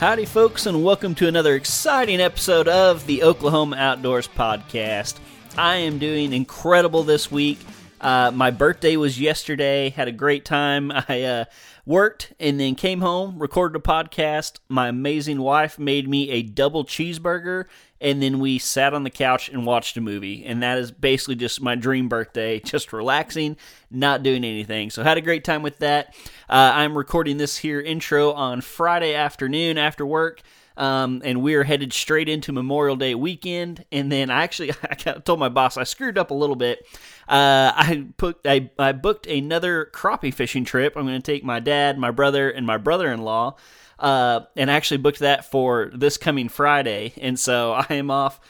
Howdy folks, and welcome to another exciting episode of the Oklahoma Outdoors Podcast. I am doing incredible this week. My birthday was yesterday, had a great time. I worked and then came home, recorded a podcast. My amazing wife made me a double cheeseburger, and then we sat on the couch and watched a movie. And that is basically just my dream birthday, just relaxing, not doing anything. So had a great time with that. I'm recording this here intro on Friday afternoon after work. And we are headed straight into Memorial Day weekend. And then I told my boss I screwed up a little bit. I booked another crappie fishing trip. I'm going to take my dad, my brother, and my brother-in-law, and actually booked that for this coming Friday. And so I am off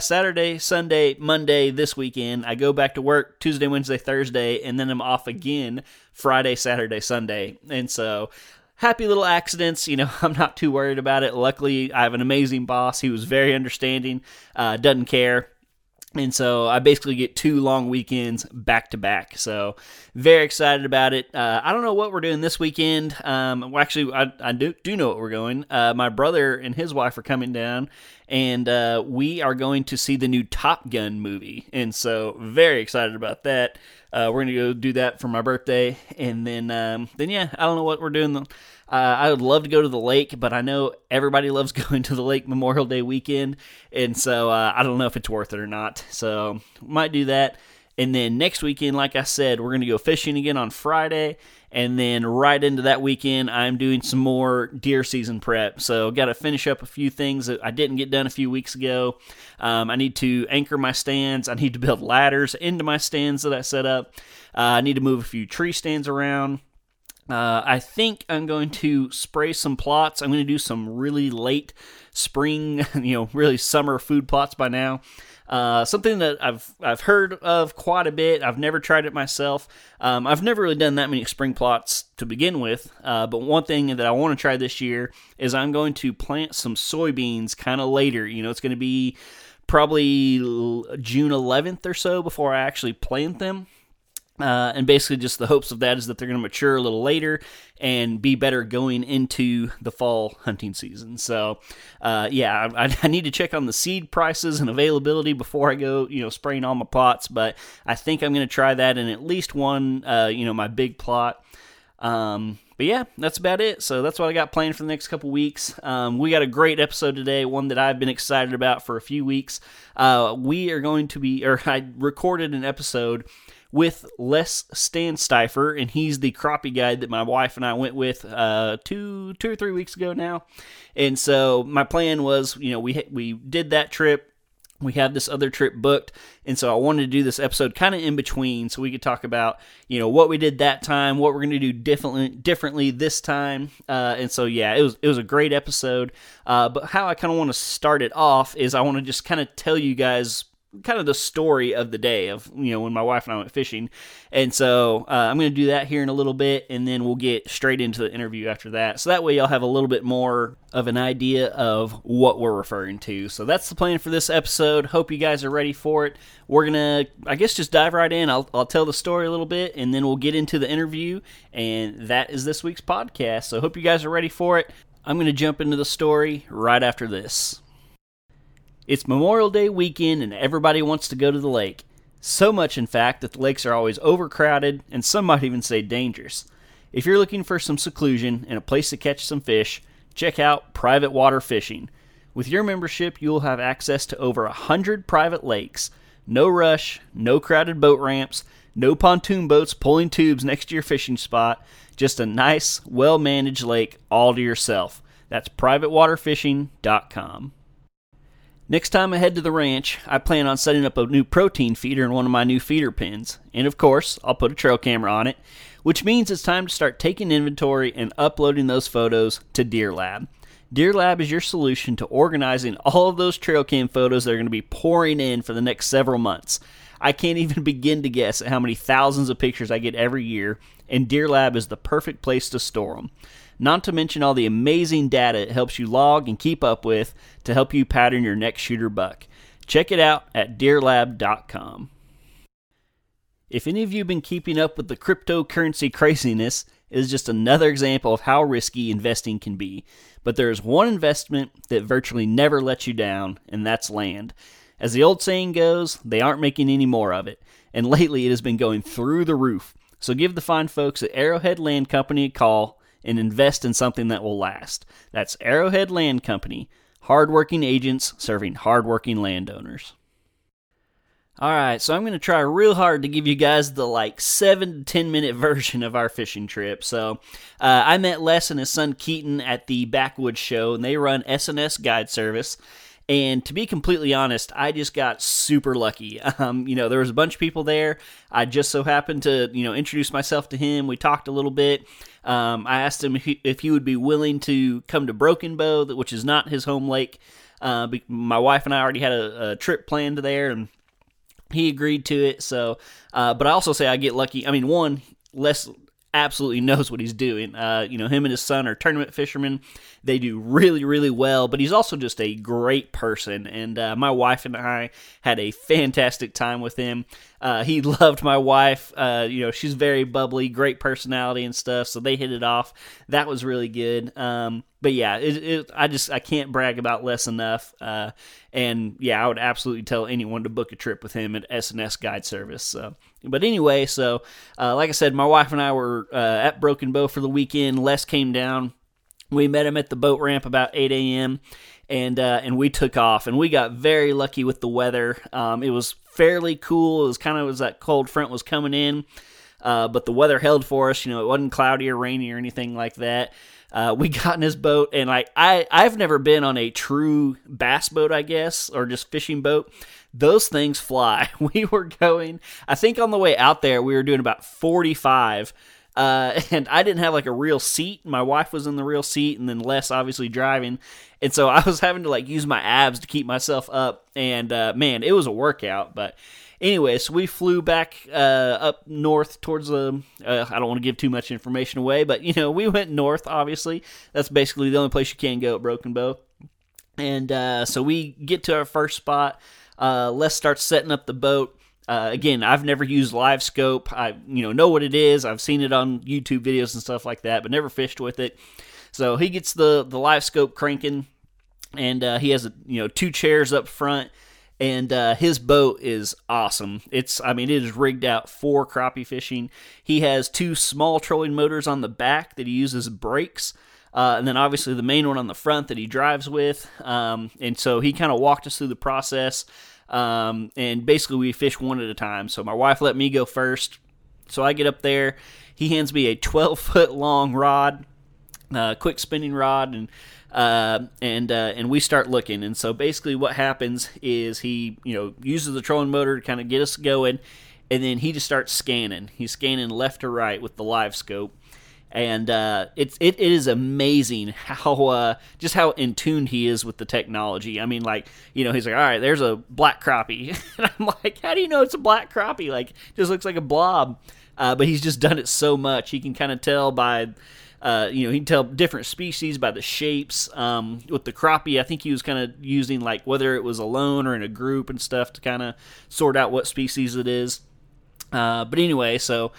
Saturday, Sunday, Monday this weekend. I go back to work Tuesday, Wednesday, Thursday, and then I'm off again Friday, Saturday, Sunday. And so happy little accidents, you know, I'm not too worried about it. Luckily, I have an amazing boss. He was very understanding, doesn't care. And so I basically get two long weekends back to back. So very excited about it. I don't know what we're doing this weekend. I do know what we're going. My brother and his wife are coming down, and we are going to see the new Top Gun movie. And so very excited about that. We're going to go do that for my birthday. And then I don't know what we're doing. I would love to go to the lake, but I know everybody loves going to the lake Memorial Day weekend. And so I don't know if it's worth it or not. So might do that. And then next weekend, like I said, we're going to go fishing again on Friday. And then right into that weekend, I'm doing some more deer season prep. So got to finish up a few things that I didn't get done a few weeks ago. I need to anchor my stands. I need to build ladders into my stands that I set up. I need to move a few tree stands around. I think I'm going to spray some plots. I'm going to do some really late spring, really summer food plots by now. Something that I've heard of quite a bit. I've never tried it myself. I've never really done that many spring plots to begin with. But one thing that I want to try this year is I'm going to plant some soybeans kind of later. It's going to be probably June 11th or so before I actually plant them. And basically just the hopes of that is that they're going to mature a little later and be better going into the fall hunting season. So, I need to check on the seed prices and availability before I go, spraying all my pots. But I think I'm going to try that in at least one, my big plot. But yeah, that's about it. So that's what I got planned for the next couple weeks. We got a great episode today, one that I've been excited about for a few weeks. I recorded an episode with Les Stanstifer, and he's the crappie guide that my wife and I went with two or three weeks ago now. And so my plan was, we did that trip. We had this other trip booked, and so I wanted to do this episode kind of in between so we could talk about, what we did that time, what we're going to do differently this time. And so, it was a great episode. But how I kind of want to start it off is I want to just kind of tell you guys kind of the story of the day of, when my wife and I went fishing. And so I'm going to do that here in a little bit, and then we'll get straight into the interview after that. So that way y'all have a little bit more of an idea of what we're referring to. So that's the plan for this episode. Hope you guys are ready for it. We're going to, just dive right in. I'll tell the story a little bit, and then we'll get into the interview. And that is this week's podcast. So hope you guys are ready for it. I'm going to jump into the story right after this. It's Memorial Day weekend, and everybody wants to go to the lake. So much, in fact, that the lakes are always overcrowded, and some might even say dangerous. If you're looking for some seclusion and a place to catch some fish, check out Private Water Fishing. With your membership, you'll have access to over 100 private lakes. No rush, no crowded boat ramps, no pontoon boats pulling tubes next to your fishing spot. Just a nice, well-managed lake all to yourself. That's privatewaterfishing.com. Next time I head to the ranch, I plan on setting up a new protein feeder in one of my new feeder pens. And of course, I'll put a trail camera on it, which means it's time to start taking inventory and uploading those photos to DeerLab. DeerLab is your solution to organizing all of those trail cam photos that are going to be pouring in for the next several months. I can't even begin to guess at how many thousands of pictures I get every year, and DeerLab is the perfect place to store them. Not to mention all the amazing data it helps you log and keep up with to help you pattern your next shooter buck. Check it out at DeerLab.com. If any of you have been keeping up with the cryptocurrency craziness, it is just another example of how risky investing can be. But there is one investment that virtually never lets you down, and that's land. As the old saying goes, they aren't making any more of it, and lately it has been going through the roof. So give the fine folks at Arrowhead Land Company a call and invest in something that will last. That's Arrowhead Land Company, hardworking agents serving hardworking landowners. Alright, so I'm going to try real hard to give you guys the 7 to 10 minute version of our fishing trip. So I met Les and his son Keaton at the Backwoods Show, and they run SNS Guide Service. And to be completely honest, I just got super lucky. There was a bunch of people there. I just so happened to, introduce myself to him. We talked a little bit. I asked him if he would be willing to come to Broken Bow, which is not his home lake. My wife and I already had a trip planned there, and he agreed to it. So, but I also say I get lucky. I mean, one, Les absolutely knows what he's doing. Him and his son are tournament fishermen. They do really, really well, but he's also just a great person. And my wife and I had a fantastic time with him. He loved my wife. She's very bubbly, great personality and stuff. So they hit it off. That was really good. But yeah, I can't brag about Les enough. And yeah, I would absolutely tell anyone to book a trip with him at SNS Guide Service. So, but anyway, like I said, my wife and I were at Broken Bow for the weekend. Les came down. We met him at the boat ramp about 8 a.m. and we took off, and we got very lucky with the weather. It was fairly cool. It was that cold front was coming in, but the weather held for us. It wasn't cloudy or rainy or anything like that. We got in his boat, and I've never been on a true bass boat, I guess, or just fishing boat. Those things fly. We were going, I think on the way out there, we were doing about 45. And I didn't have a real seat. My wife was in the real seat, and then Les obviously driving. And so I was having to use my abs to keep myself up. And man, it was a workout. But anyway, so we flew back up north towards the. I don't want to give too much information away, but we went north. Obviously, that's basically the only place you can go at Broken Bow. And so we get to our first spot. Les starts setting up the boat. Again, I've never used LiveScope. I know what it is. I've seen it on YouTube videos and stuff like that, but never fished with it. So he gets the LiveScope cranking, and he has two chairs up front, and his boat is awesome. It is rigged out for crappie fishing. He has two small trolling motors on the back that he uses as brakes. And then obviously the main one on the front that he drives with. And so he kind of walked us through the process. And basically we fish one at a time. So my wife let me go first. So I get up there. He hands me a 12-foot long rod, quick spinning rod, and we start looking. And so basically what happens is he, uses the trolling motor to kind of get us going, and then he just starts scanning. He's scanning left to right with the live scope. And it is amazing how just how in tune he is with the technology. I mean, he's like, all right, there's a black crappie, and I'm like, how do you know it's a black crappie? Just looks like a blob, but he's just done it so much. He can kind of tell by, he can tell different species by the shapes. With the crappie, I think he was kind of using whether it was alone or in a group and stuff to kind of sort out what species it is. But anyway, so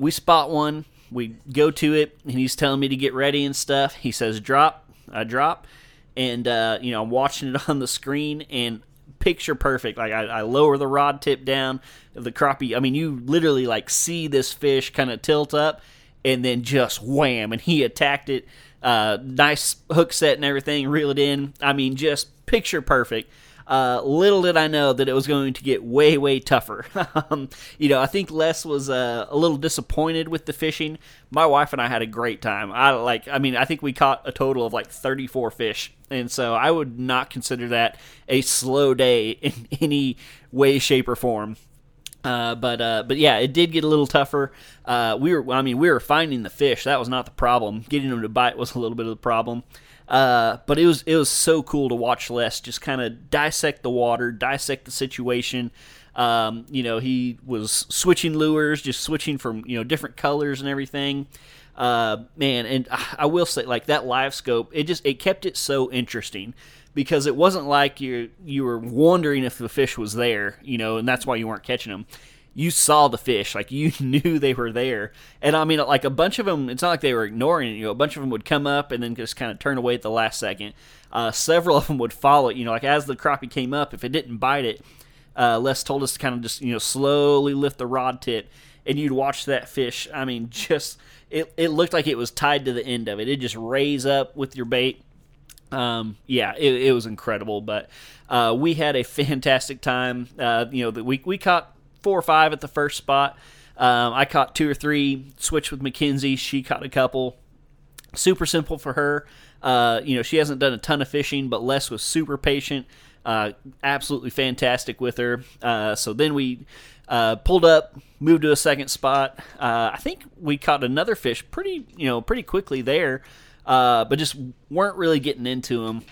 we spot one. We go to it, and he's telling me to get ready and stuff. He says, drop. I drop. And, I'm watching it on the screen, and picture perfect. I lower the rod tip down. The crappie, you literally, see this fish kind of tilt up, and then just wham, and he attacked it. Nice hook set and everything, reel it in. I mean, just picture perfect. Little did I know that it was going to get way, way tougher. I think Les was a little disappointed with the fishing. My wife and I had a great time. I think we caught a total of 34 fish. And so I would not consider that a slow day in any way, shape, or form. But yeah, it did get a little tougher. We were finding the fish. That was not the problem. Getting them to bite was a little bit of the problem. But it was so cool to watch Les just kind of dissect the water, dissect the situation. He was switching lures, just switching from, different colors and everything. And I will say, that LiveScope, it kept it so interesting because it wasn't like you were wondering if the fish was there, and that's why you weren't catching them. You saw the fish, you knew they were there. And a bunch of them, it's not like they were ignoring it, a bunch of them would come up and then just kind of turn away at the last second. Several of them would follow it, as the crappie came up, if it didn't bite it, Les told us to kind of just, slowly lift the rod tip, and you'd watch that fish. It looked like it was tied to the end of it. It just raise up with your bait. It was incredible, but we had a fantastic time. We caught 4 or 5 at the first spot. I caught 2 or 3, switched with McKenzie. She caught a couple. Super simple for her. She hasn't done a ton of fishing, but Les was super patient. Absolutely fantastic with her. So then we pulled up, moved to a second spot. I think we caught another fish pretty quickly there, but just weren't really getting into them.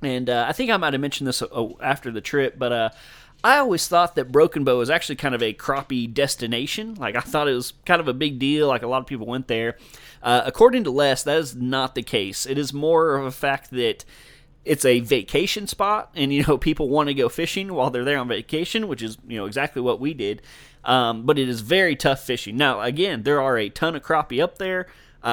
And I think I might have mentioned this after the trip, but I always thought that Broken Bow was actually kind of a crappie destination. I thought it was kind of a big deal. A lot of people went there. According to Les, that is not the case. It is more of a fact that it's a vacation spot, and people want to go fishing while they're there on vacation, which is exactly what we did. But it is very tough fishing. Now, again, there are a ton of crappie up there.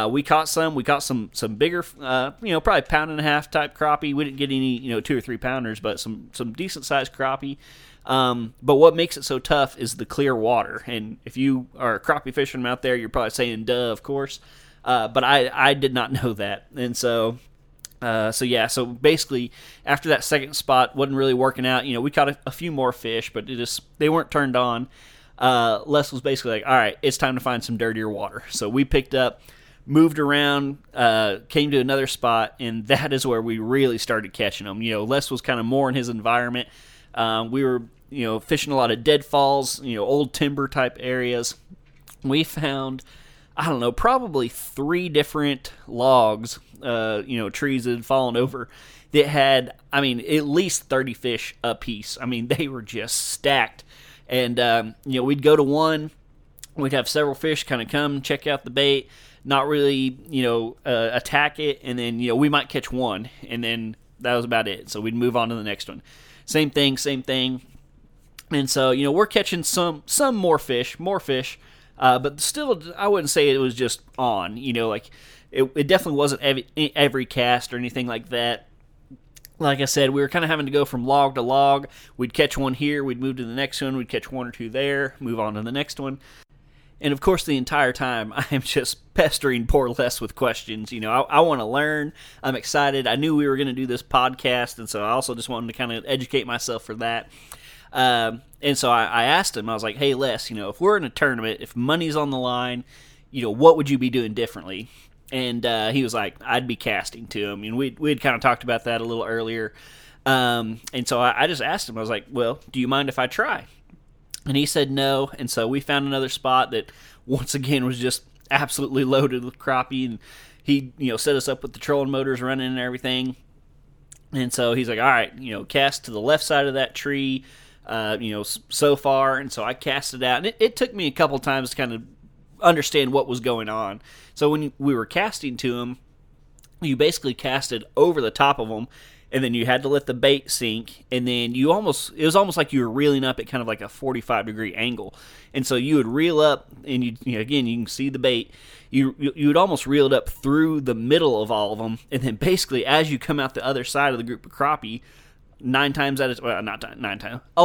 We caught some. We caught some bigger, probably 1.5 pound type crappie. We didn't get any, 2 or 3 pounders, but some decent sized crappie. But what makes it so tough is the clear water. And if you are a crappie fisherman out there, you're probably saying, duh, of course. But I did not know that. And so, basically after that second spot wasn't really working out, we caught a few more fish, but they weren't turned on. Les was basically all right, it's time to find some dirtier water. So we picked up, moved around, came to another spot, and that is where we really started catching them. Les was kind of more in his environment. We were, fishing a lot of deadfalls, old timber type areas. We found, I don't know, probably 3 different logs, trees that had fallen over that had, at least 30 fish a piece. They were just stacked. And, we'd go to one, we'd have several fish kind of come check out the bait, not really, attack it. And then, we might catch one, and then that was about it. So we'd move on to the next one. Same thing. And so, we're catching some more fish, but still, I wouldn't say it was just on, it definitely wasn't every cast or anything like that. Like I said, we were kind of having to go from log to log. We'd catch one here, we'd move to the next one, we'd catch 1 or 2 there, move on to the next one. And of course, the entire time, I am just pestering poor Les with questions. I want to learn. I'm excited. I knew we were going to do this podcast, and so I also just wanted to kind of educate myself for that. And so I asked him, I was like, hey, Les, if we're in a tournament, if money's on the line, what would you be doing differently? And he was like, I'd be casting to him. And we had kind of talked about that a little earlier. And so I just asked him, I was like, well, do you mind if I try? And he said no, and so we found another spot that, once again, was just absolutely loaded with crappie, and he, set us up with the trolling motors running and everything, and so he's like, all right, cast to the left side of that tree, so far, and so I cast it out, and it took me a couple times to kind of understand what was going on. So when we were casting to him, you basically casted over the top of him, and then you had to let the bait sink, and then it was almost like you were reeling up at kind of like a 45-degree angle. And so you would reel up, and again, you can see the bait. You would almost reel it up through the middle of all of them, and then basically as you come out the other side of the group of crappie, a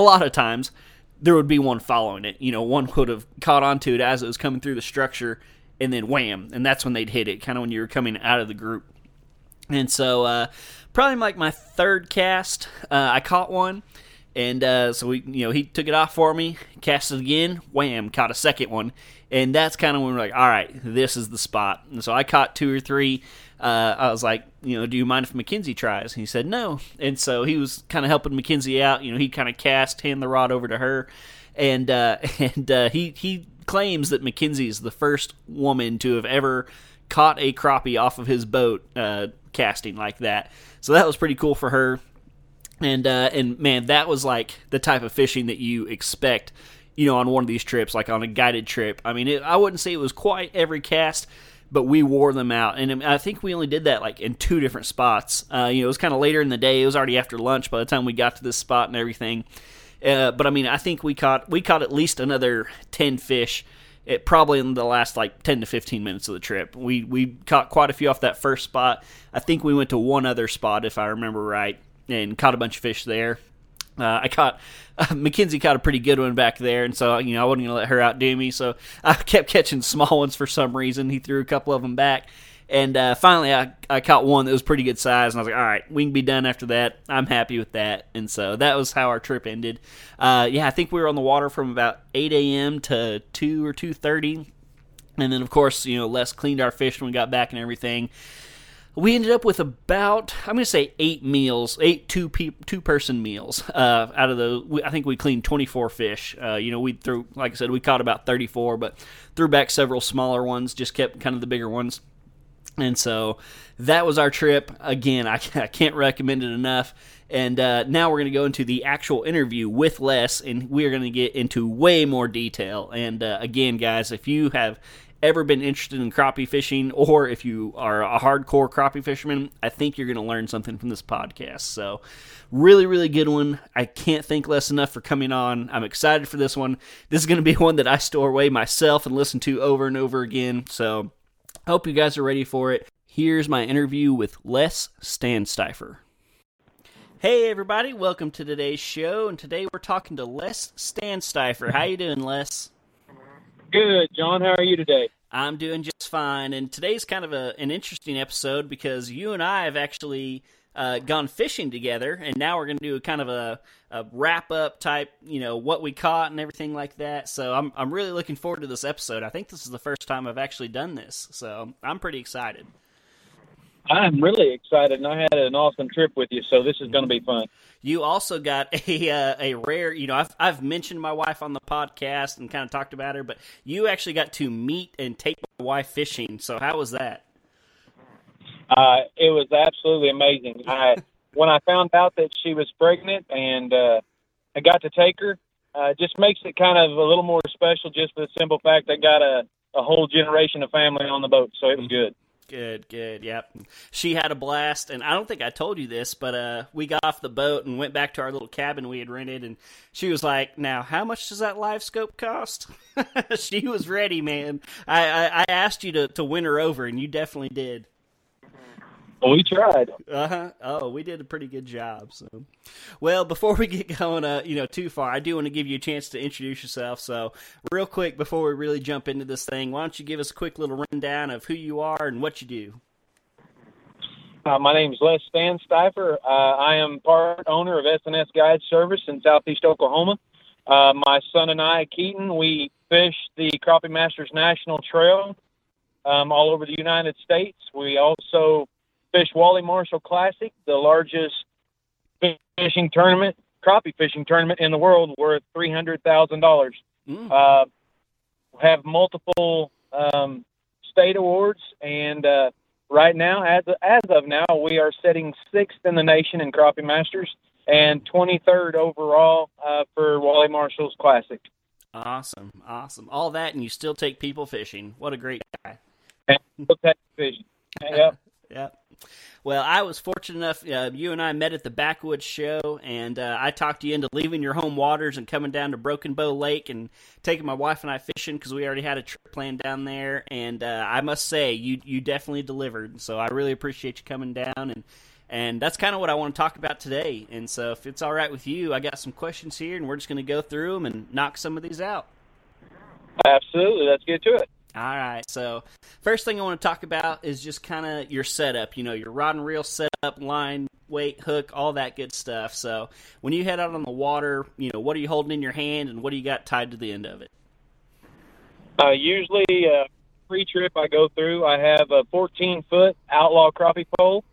lot of times, there would be one following it. One would have caught onto it as it was coming through the structure, and then wham, and that's when they'd hit it, kind of when you were coming out of the group. And so probably like my third cast, I caught one, and so we, you know, he took it off for me, cast it again, wham, caught a second one, and that's kind of when we're like, all right, this is the spot. And so I caught two or three. I was like, you know, do you mind if McKenzie tries? And he said no. And so he was kind of helping McKenzie out. You know, he kind of hand the rod over to her. And he claims that McKenzie is the first woman to have ever caught a crappie off of his boat casting like that. So that was pretty cool for her. And man, that was like the type of fishing that you expect, you know, on one of these trips, like on a guided trip. I mean, I wouldn't say it was quite every cast, but we wore them out. And I think we only did that like in two different spots. You know, it was kind of later in the day. It was already after lunch by the time we got to this spot and everything. But I mean, I think we caught at least another 10 fish, probably in the last like 10 to 15 minutes of the trip. We caught quite a few off that first spot. I think we went to one other spot, if I remember right, and caught a bunch of fish there. McKenzie caught a pretty good one back there, and so, you know, I wasn't going to let her outdo me, so I kept catching small ones for some reason. He threw a couple of them back, and finally I caught one that was pretty good size, and I was like, all right, we can be done after that. I'm happy with that, and so that was how our trip ended. I think we were on the water from about 8 a.m. to 2 or 2:30, and then, of course, you know, Les cleaned our fish when we got back and everything. We ended up with about, I'm going to say, eight two-person meals out of I think we cleaned 24 fish. You know, we threw, like I said, we caught about 34, but threw back several smaller ones, just kept kind of the bigger ones. And so that was our trip. Again, I can't recommend it enough. And now we're going to go into the actual interview with Les, and we're going to get into way more detail. And again, guys, if you have ever been interested in crappie fishing, or if you are a hardcore crappie fisherman, I think you're going to learn something from this podcast. So really, really good one. I can't thank Les enough for coming on. I'm excited for this one. This is going to be one that I store away myself and listen to over and over again. So I hope you guys are ready for it. Here's my interview with Les Stanstifer. Hey everybody, welcome to today's show. And today we're talking to Les Stanstifer. How you doing, Les? Good, John. How are you today? I'm doing just fine, and today's kind of an interesting episode because you and I have actually gone fishing together, and now we're going to do a kind of a wrap-up type, you know, what we caught and everything like that, so I'm really looking forward to this episode. I think this is the first time I've actually done this, so I'm pretty excited. I'm really excited, and I had an awesome trip with you, so this is going to be fun. You also got a rare, you know, I've mentioned my wife on the podcast and kind of talked about her, but you actually got to meet and take my wife fishing, so how was that? It was absolutely amazing. When I found out that she was pregnant and I got to take her, it just makes it kind of a little more special just for the simple fact I got a whole generation of family on the boat, so it was good. Good, yep. She had a blast, and I don't think I told you this, but we got off the boat and went back to our little cabin we had rented, and she was like, now, how much does that LiveScope cost? She was ready, man. I asked you to win her over, and you definitely did. Well, we tried. Uh-huh. Oh, we did a pretty good job. So, well, before we get going, too far, I do want to give you a chance to introduce yourself. So, real quick, before we really jump into this thing, why don't you give us a quick little rundown of who you are and what you do? My name is Les Stanstifer. I am part owner of SNS Guide Service in Southeast Oklahoma. My son and I, Keaton, we fish the Crappie Masters National Trail all over the United States. We also fish Wally Marshall Classic, the largest fishing tournament, crappie fishing tournament in the world, worth $300,000. Have multiple state awards, and right now, as of now, we are sitting 6th in the nation in Crappie Masters and 23rd overall for Wally Marshall's Classic. Awesome. All that, and you still take people fishing. What a great guy. And still take fishing. Yep. Yep. Well, I was fortunate enough, you and I met at the Backwoods Show, and I talked you into leaving your home waters and coming down to Broken Bow Lake and taking my wife and I fishing because we already had a trip planned down there, and I must say, you definitely delivered, so I really appreciate you coming down, and that's kind of what I want to talk about today, and so if it's all right with you, I got some questions here, and we're just going to go through them and knock some of these out. Absolutely. Let's get to it. All right, so first thing I want to talk about is just kind of your setup, you know, your rod and reel setup, line, weight, hook, all that good stuff. So when you head out on the water, you know, what are you holding in your hand and what do you got tied to the end of it? Usually, pre-trip I go through, I have a 14-foot Outlaw crappie pole.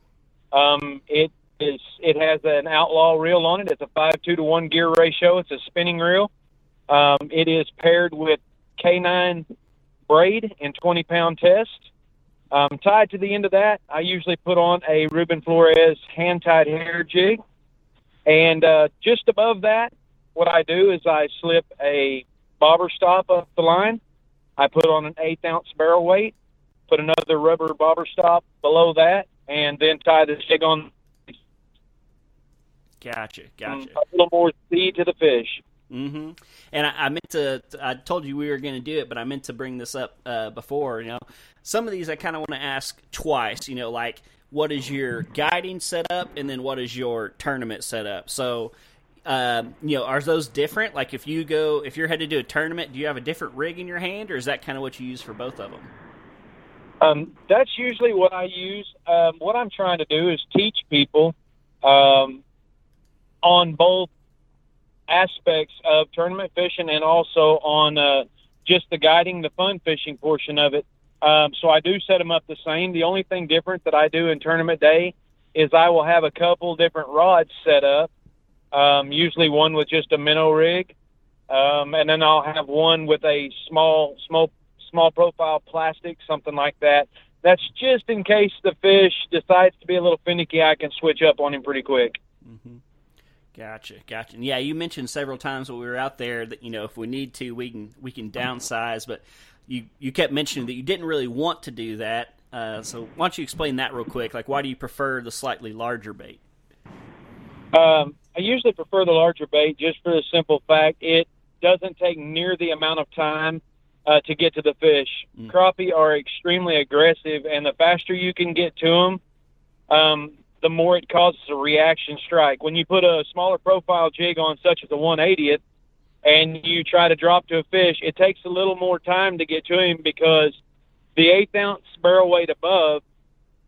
It has an Outlaw reel on it. It's a 5.2 to 1 gear ratio. It's a spinning reel. It is paired with K9 braid and 20-pound test. Tied to the end of that, I usually put on a Ruben Flores hand-tied hair jig. And just above that, what I do is I slip a bobber stop up the line. I put on an 1/8-ounce barrel weight, put another rubber bobber stop below that, and then tie the jig on. Gotcha. A little more feed to the fish. Mm-hmm. And I meant to, I told you we were going to do it, but I meant to bring this up before, you know. Some of these I kind of want to ask twice, you know, like what is your guiding setup and then what is your tournament setup? So, you know, are those different? Like if you're headed to a tournament, do you have a different rig in your hand or is that kind of what you use for both of them? That's usually what I use. What I'm trying to do is teach people on both aspects of tournament fishing and also on just the guiding, the fun fishing portion of it. So I do set them up the same. The only thing different that I do in tournament day is I will have a couple different rods set up, usually one with just a minnow rig, and then I'll have one with a small profile plastic, something like that. That's just in case the fish decides to be a little finicky, I can switch up on him pretty quick. Mm-hmm. Gotcha. And yeah, you mentioned several times when we were out there that, you know, if we need to, we can downsize. But you kept mentioning that you didn't really want to do that. So why don't you explain that real quick? Like, why do you prefer the slightly larger bait? I usually prefer the larger bait just for the simple fact it doesn't take near the amount of time to get to the fish. Mm. Crappie are extremely aggressive, and the faster you can get to them, the more it causes a reaction strike. When you put a smaller profile jig on, such as a 1/80th, and you try to drop to a fish, it takes a little more time to get to him because the 1/8-ounce barrel weight above,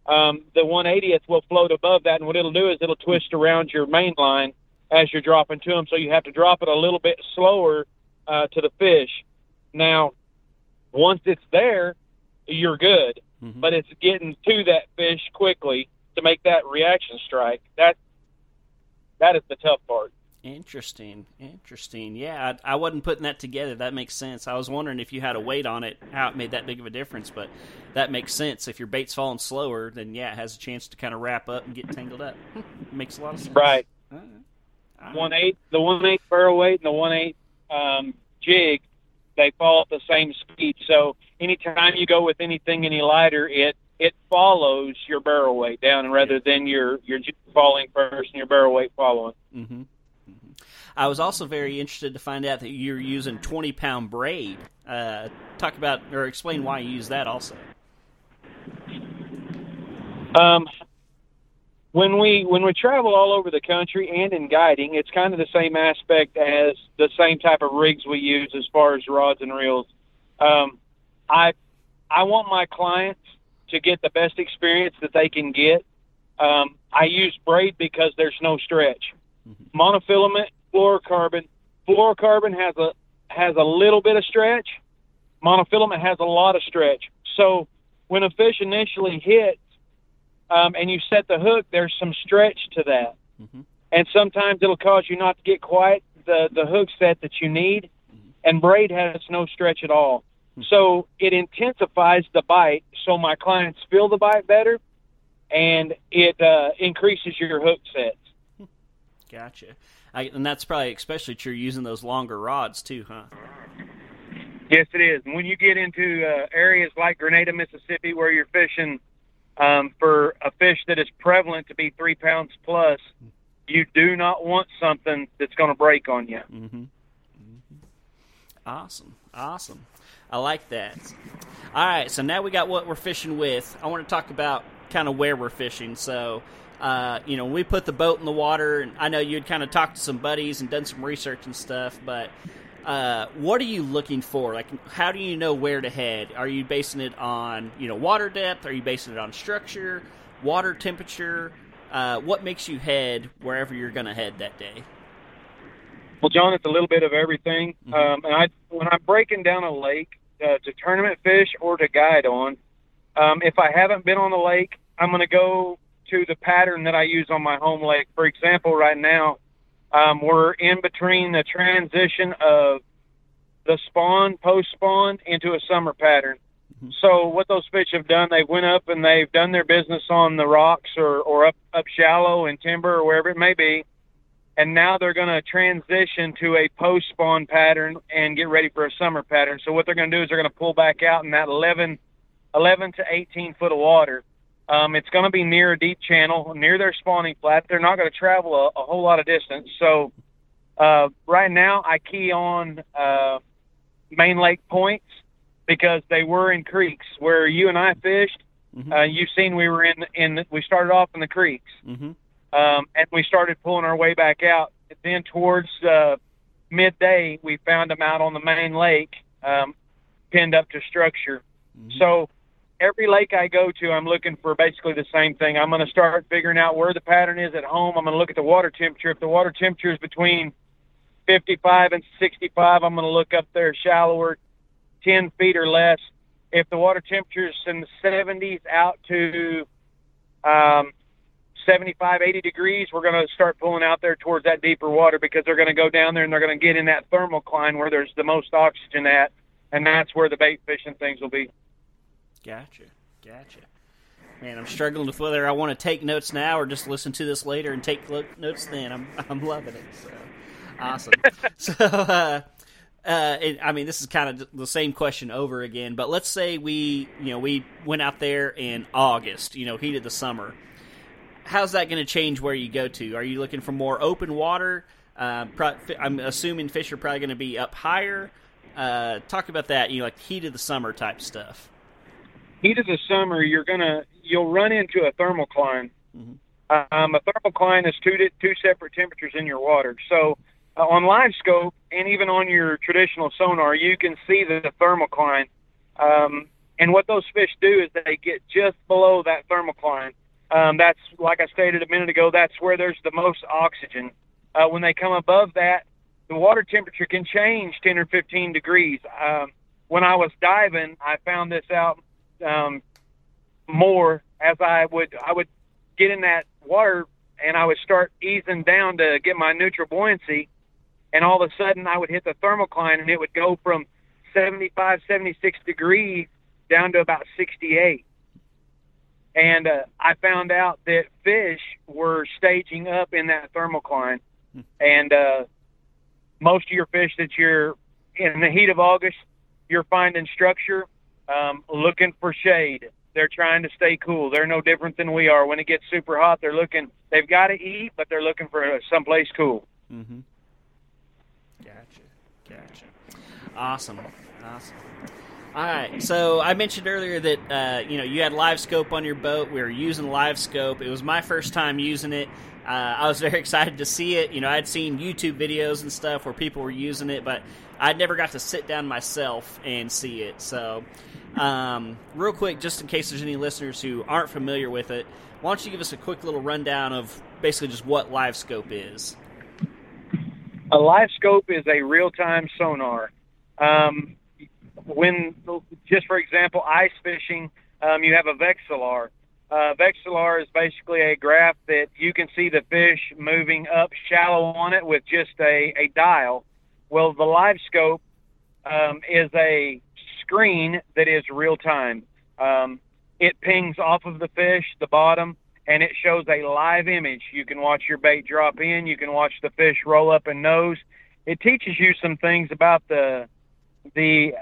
the 1/80th will float above that, and what it'll do is it'll twist around your main line as you're dropping to him, so you have to drop it a little bit slower to the fish. Now, once it's there, you're good, mm-hmm. but it's getting to that fish quickly to make that reaction strike. That is the tough part. Interesting. Yeah, I wasn't putting that together. That makes sense. I was wondering if you had a weight on it, how it made that big of a difference, but that makes sense. If your bait's falling slower, then, yeah, it has a chance to kind of wrap up and get tangled up. It makes a lot of sense. Right. All right. 1/8 barrel weight and the 1/8 jig, they fall at the same speed. So anytime you go with anything any lighter, it follows your barrel weight down rather than your falling first and your barrel weight following. Mm-hmm. Mm-hmm. I was also very interested to find out that you're using 20-pound braid. Talk about or explain why you use that also. When we travel all over the country and in guiding, it's kind of the same aspect as the same type of rigs we use as far as rods and reels. I want my clients to get the best experience that they can get. I use braid because there's no stretch. Mm-hmm. Monofilament, fluorocarbon. Fluorocarbon has a little bit of stretch. Monofilament has a lot of stretch. So when a fish initially hits and you set the hook, there's some stretch to that. Mm-hmm. And sometimes it'll cause you not to get quite the hook set that you need. Mm-hmm. And braid has no stretch at all. So it intensifies the bite, so my clients feel the bite better, and it increases your hook sets. Gotcha. And that's probably especially true using those longer rods too, huh? Yes, it is. And when you get into areas like Grenada, Mississippi, where you're fishing for a fish that is prevalent to be 3 pounds plus, you do not want something that's going to break on you. Mm-hmm. Mm-hmm. Awesome. I like that. All right, so now we got what we're fishing with. I want to talk about kind of where we're fishing. So, you know, we put the boat in the water, and I know you had kind of talked to some buddies and done some research and stuff, but What are you looking for? Like, how do you know where to head? Are you basing it on, you know, water depth? Are you basing it on structure, water temperature? What makes you head wherever you're going to head that day? Well, John, it's a little bit of everything. Mm-hmm. When I'm breaking down a lake to tournament fish or to guide on, if I haven't been on the lake, I'm going to go to the pattern that I use on my home lake. For example, right now, we're in between the transition of the spawn, post-spawn, into a summer pattern. Mm-hmm. So what those fish have done, they went up and they've done their business on the rocks or up shallow in timber or wherever it may be. And now they're going to transition to a post-spawn pattern and get ready for a summer pattern. So what they're going to do is they're going to pull back out in that 11 to 18 foot of water. It's going to be near a deep channel, near their spawning flat. They're not going to travel a whole lot of distance. So right now I key on main lake points because they were in creeks where you and I fished. Mm-hmm. You've seen we were we started off in the creeks, mm-hmm. And we started pulling our way back out. Then towards midday, we found them out on the main lake, pinned up to structure. Mm-hmm. So every lake I go to, I'm looking for basically the same thing. I'm going to start figuring out where the pattern is at home. I'm going to look at the water temperature. If the water temperature is between 55 and 65, I'm going to look up there shallower, 10 feet or less. If the water temperature is in the 70s out to 75, 80 degrees, we're going to start pulling out there towards that deeper water because they're going to go down there and they're going to get in that thermocline where there's the most oxygen at, and that's where the bait fishing things will be. Gotcha. Man, I'm struggling with whether I want to take notes now or just listen to this later and take notes then. I'm loving it. So awesome. So, this is kind of the same question over again. But let's say we went out there in August, heat of the summer. How's that going to change where you go to? Are you looking for more open water? I'm assuming fish are probably going to be up higher. Talk about that. Like heat of the summer type stuff. Heat of the summer, you'll run into a thermocline. Mm-hmm. A thermocline is two separate temperatures in your water. So on LiveScope and even on your traditional sonar, you can see the thermocline. And what those fish do is they get just below that thermocline. That's, like I stated a minute ago, that's where there's the most oxygen. When they come above that, the water temperature can change 10 or 15 degrees. When I was diving, I found this out more as I would get in that water and I would start easing down to get my neutral buoyancy, and all of a sudden I would hit the thermocline and it would go from 75, 76 degrees down to about 68. And I found out that fish were staging up in that thermocline, and most of your fish that you're in the heat of August, you're finding structure. Looking for shade. They're trying to stay cool. They're no different than we are. When it gets super hot, they've got to eat, but they're looking for someplace cool. Mm-hmm. Gotcha. Awesome. All right. So I mentioned earlier that, you had LiveScope on your boat. We were using LiveScope. It was my first time using it. I was very excited to see it. I'd seen YouTube videos and stuff where people were using it, but I never got to sit down myself and see it. So real quick, just in case there's any listeners who aren't familiar with it, why don't you give us a quick little rundown of basically just what LiveScope is? A LiveScope is a real-time sonar. Just for example, ice fishing, you have a Vexilar. Vexilar is basically a graph that you can see the fish moving up shallow on it with just a dial. Well, the LiveScope is a screen that is real-time. It pings off of the fish, the bottom, and it shows a live image. You can watch your bait drop in. You can watch the fish roll up and nose. It teaches you some things about the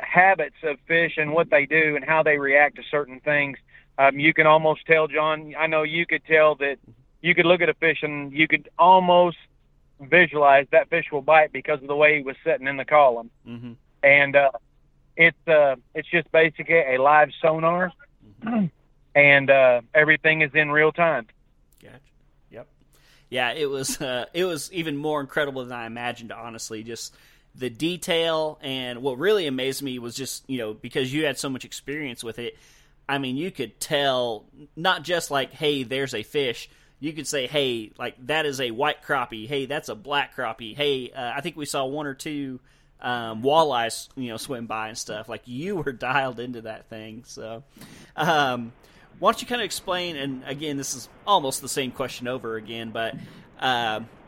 habits of fish and what they do and how they react to certain things. You can almost tell, John, I know you could tell that you could look at a fish and you could almost visualize that fish will bite because of the way he was sitting in the column. Mm-hmm. And it's just basically a live sonar, mm-hmm. and everything is in real time. Gotcha. Yep. Yeah, it was even more incredible than I imagined, honestly, just the detail, and what really amazed me was just, you know, because you had so much experience with it, I mean, you could tell, not just like, hey, there's a fish. You could say, hey, like, that is a white crappie. Hey, that's a black crappie. Hey, I think we saw one or two walleyes, you know, swim by and stuff. Like, you were dialed into that thing. So, why don't you kind of explain, and again, this is almost the same question over again, but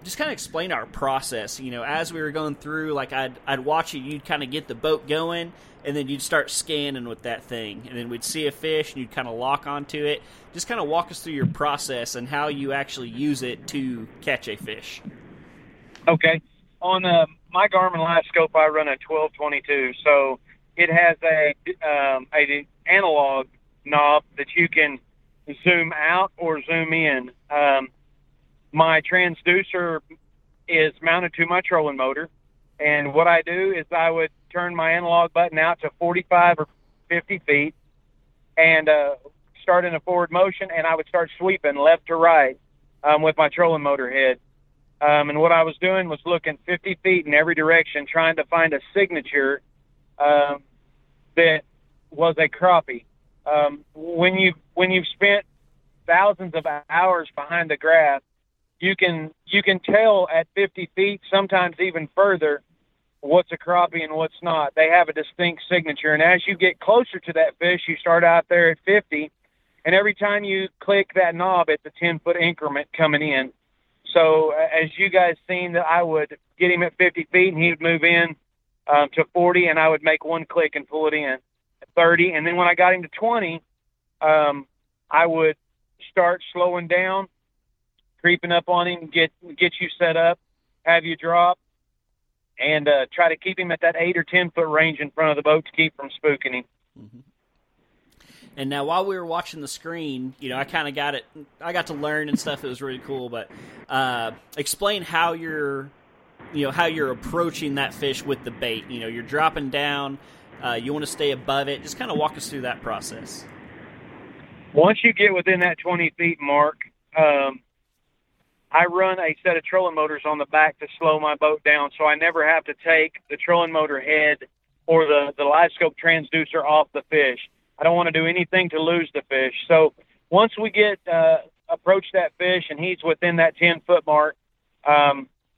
just kind of explain our process. You know, as we were going through, like, I'd watch it. You'd kind of get the boat going, and then you'd start scanning with that thing, and then we'd see a fish, and you'd kind of lock onto it. Just kind of walk us through your process and how you actually use it to catch a fish. Okay. On my Garmin LiveScope, I run a 12-22, so it has a analog knob that you can zoom out or zoom in. My transducer is mounted to my trolling motor, and what I do is I would turn my analog button out to 45 or 50 feet and start in a forward motion, and I would start sweeping left to right with my trolling motor head. And what I was doing was looking 50 feet in every direction, trying to find a signature that was a crappie. When you've spent thousands of hours behind the grass, you can tell at 50 feet, sometimes even further, what's a crappie and what's not. They have a distinct signature. And as you get closer to that fish, you start out there at 50, and every time you click that knob, it's a 10-foot increment coming in. So as you guys seen, that I would get him at 50 feet, and he would move in to 40, and I would make one click and pull it in at 30. And then when I got him to 20, I would start slowing down, creeping up on him, get you set up, have you drop, and try to keep him at that 8 or 10-foot range in front of the boat to keep from spooking him. Mm-hmm. And now while we were watching the screen, you know, I kind of got it. I got to learn and stuff. It was really cool. But explain how you're approaching that fish with the bait. You know, you're dropping down. You want to stay above it. Just kind of walk us through that process. Once you get within that 20 feet mark, I run a set of trolling motors on the back to slow my boat down, so I never have to take the trolling motor head or the LiveScope transducer off the fish. I don't want to do anything to lose the fish. So once we get approach that fish and he's within that 10-foot mark, I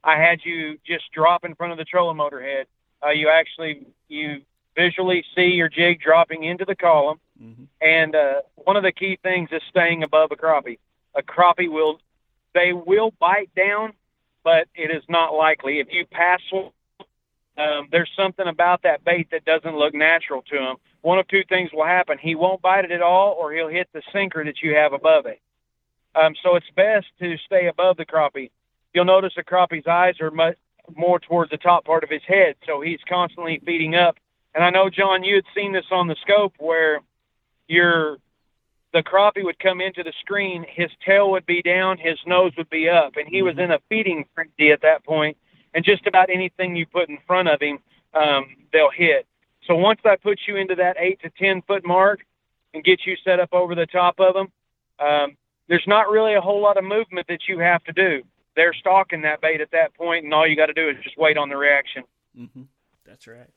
had you just drop in front of the trolling motor head. You visually see your jig dropping into the column. Mm-hmm. And one of the key things is staying above a crappie. A crappie will bite down, but it is not likely. If you pass one, there's something about that bait that doesn't look natural to him. One of two things will happen. He won't bite it at all, or he'll hit the sinker that you have above it. So it's best to stay above the crappie. You'll notice the crappie's eyes are much more towards the top part of his head, so he's constantly feeding up. And I know, John, you had seen this on the scope where the crappie would come into the screen, his tail would be down, his nose would be up, and he was in a feeding frenzy at that point. And just about anything you put in front of him, they'll hit. So once I put you into that 8 to 10-foot mark and get you set up over the top of them, there's not really a whole lot of movement that you have to do. They're stalking that bait at that point, and all you got to do is just wait on the reaction. Mm-hmm. That's right.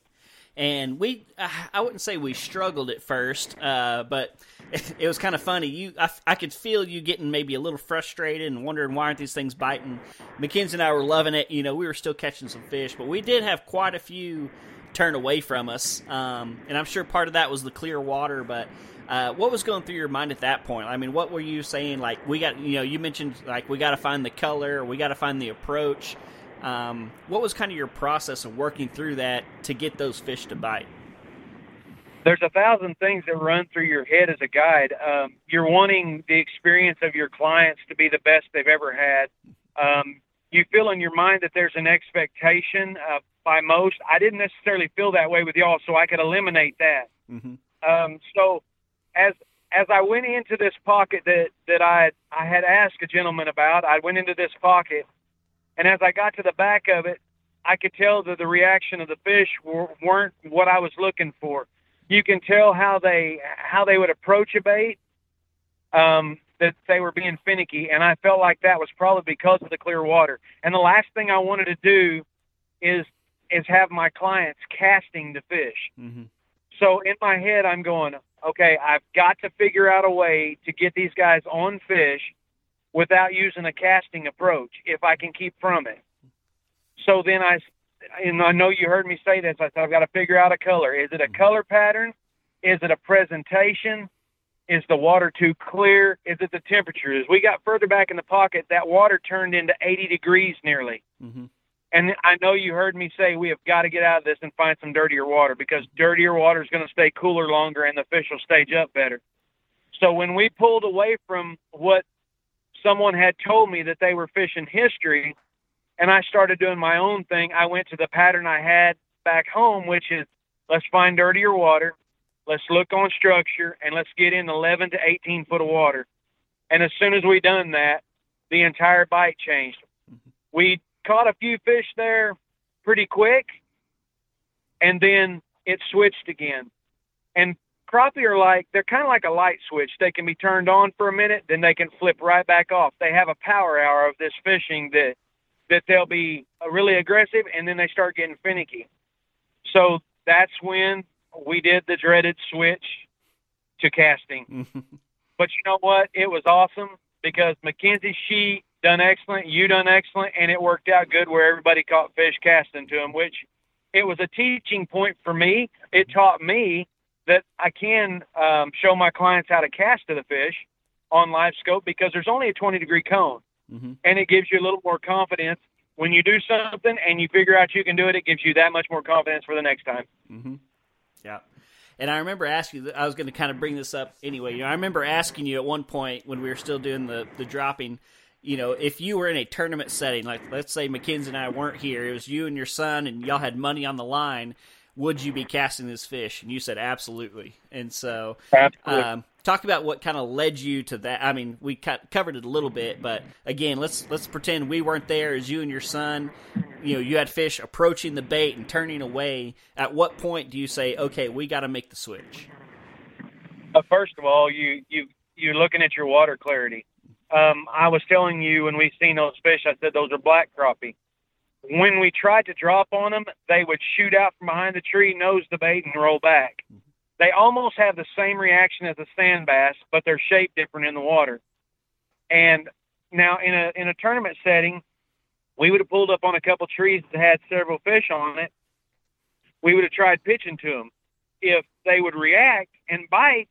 And I wouldn't say we struggled at first, but it was kind of funny. I could feel you getting maybe a little frustrated and wondering why aren't these things biting. McKenzie and I were loving it. You know, we were still catching some fish, but we did have quite a few turn away from us. And I'm sure part of that was the clear water, but what was going through your mind at that point? I mean, what were you saying? Like, we got, you know, you mentioned like we got to find the color, or we got to find the approach. What was kind of your process of working through that to get those fish to bite? There's 1,000 things that run through your head as a guide. You're wanting the experience of your clients to be the best they've ever had. You feel in your mind that there's an expectation by most. I didn't necessarily feel that way with y'all, so I could eliminate that. Mm-hmm. So as I went into this pocket that I had asked a gentleman about, I went into this pocket, and as I got to the back of it, I could tell that the reaction of the fish weren't what I was looking for. You can tell how they would approach a bait, that they were being finicky, and I felt like that was probably because of the clear water. And the last thing I wanted to do is is have my clients casting the fish. Mm-hmm. So in my head, I'm going, okay, I've got to figure out a way to get these guys on fish without using a casting approach if I can keep from it. So then I know you heard me say this. I said, I've got to figure out a color. Is it a color pattern? Is it a presentation? Is the water too clear? Is it the temperature? As we got further back in the pocket, that water turned into 80 degrees nearly. Mm-hmm. And I know you heard me say we have got to get out of this and find some dirtier water, because dirtier water is going to stay cooler longer and the fish will stage up better. So when we pulled away from what someone had told me that they were fishing history and I started doing my own thing, I went to the pattern I had back home, which is let's find dirtier water, let's look on structure, and let's get in 11 to 18 foot of water. And as soon as we done that, the entire bite changed. We caught a few fish there pretty quick, and then it switched again. And crappie are like, they're kind of like a light switch. They can be turned on for a minute, then they can flip right back off. They have a power hour of this fishing that they'll be really aggressive, and then they start getting finicky. So that's when we did the dreaded switch to casting. But you know what? It was awesome, because McKenzie, she done excellent, you done excellent, and it worked out good where everybody caught fish casting to them, which it was a teaching point for me. It taught me that I can show my clients how to cast to the fish on LiveScope, because there's only a 20-degree cone, and it gives you a little more confidence. When you do something and you figure out you can do it, it gives you that much more confidence for the next time. Yeah. And I remember asking you, I was going to kind of bring this up anyway. You know, I remember asking you at one point when we were still doing the dropping, you know, if you were in a tournament setting, like let's say McKenzie and I weren't here, it was you and your son and y'all had money on the line, would you be casting this fish? And you said, absolutely. And so talk about what kind of led you to that. I mean, we covered it a little bit, but again, let's pretend we weren't there. As you and your son, you know, you had fish approaching the bait and turning away. At what point do you say, okay, we got to make the switch? First of all, you're looking at your water clarity. I was telling you when we seen those fish, I said, those are black crappie. When we tried to drop on them, they would shoot out from behind the tree, nose the bait, and roll back. They almost have the same reaction as a sand bass, but they're shaped different in the water. And now in a tournament setting, we would have pulled up on a couple trees that had several fish on it. We would have tried pitching to them. If they would react and bite,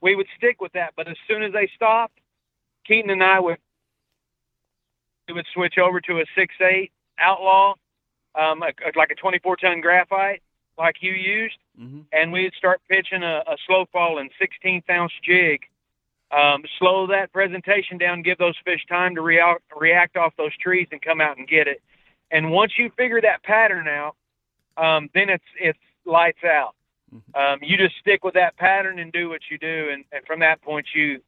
we would stick with that. But as soon as they stopped, Keaton and I would switch over to a 6.8 Outlaw, like a 24-ton graphite, like you used, and we'd start pitching a slow falling 16th-ounce jig, slow that presentation down, give those fish time to react off those trees and come out and get it. And once you figure that pattern out, then it's lights out. You just stick with that pattern and do what you do, and from that point you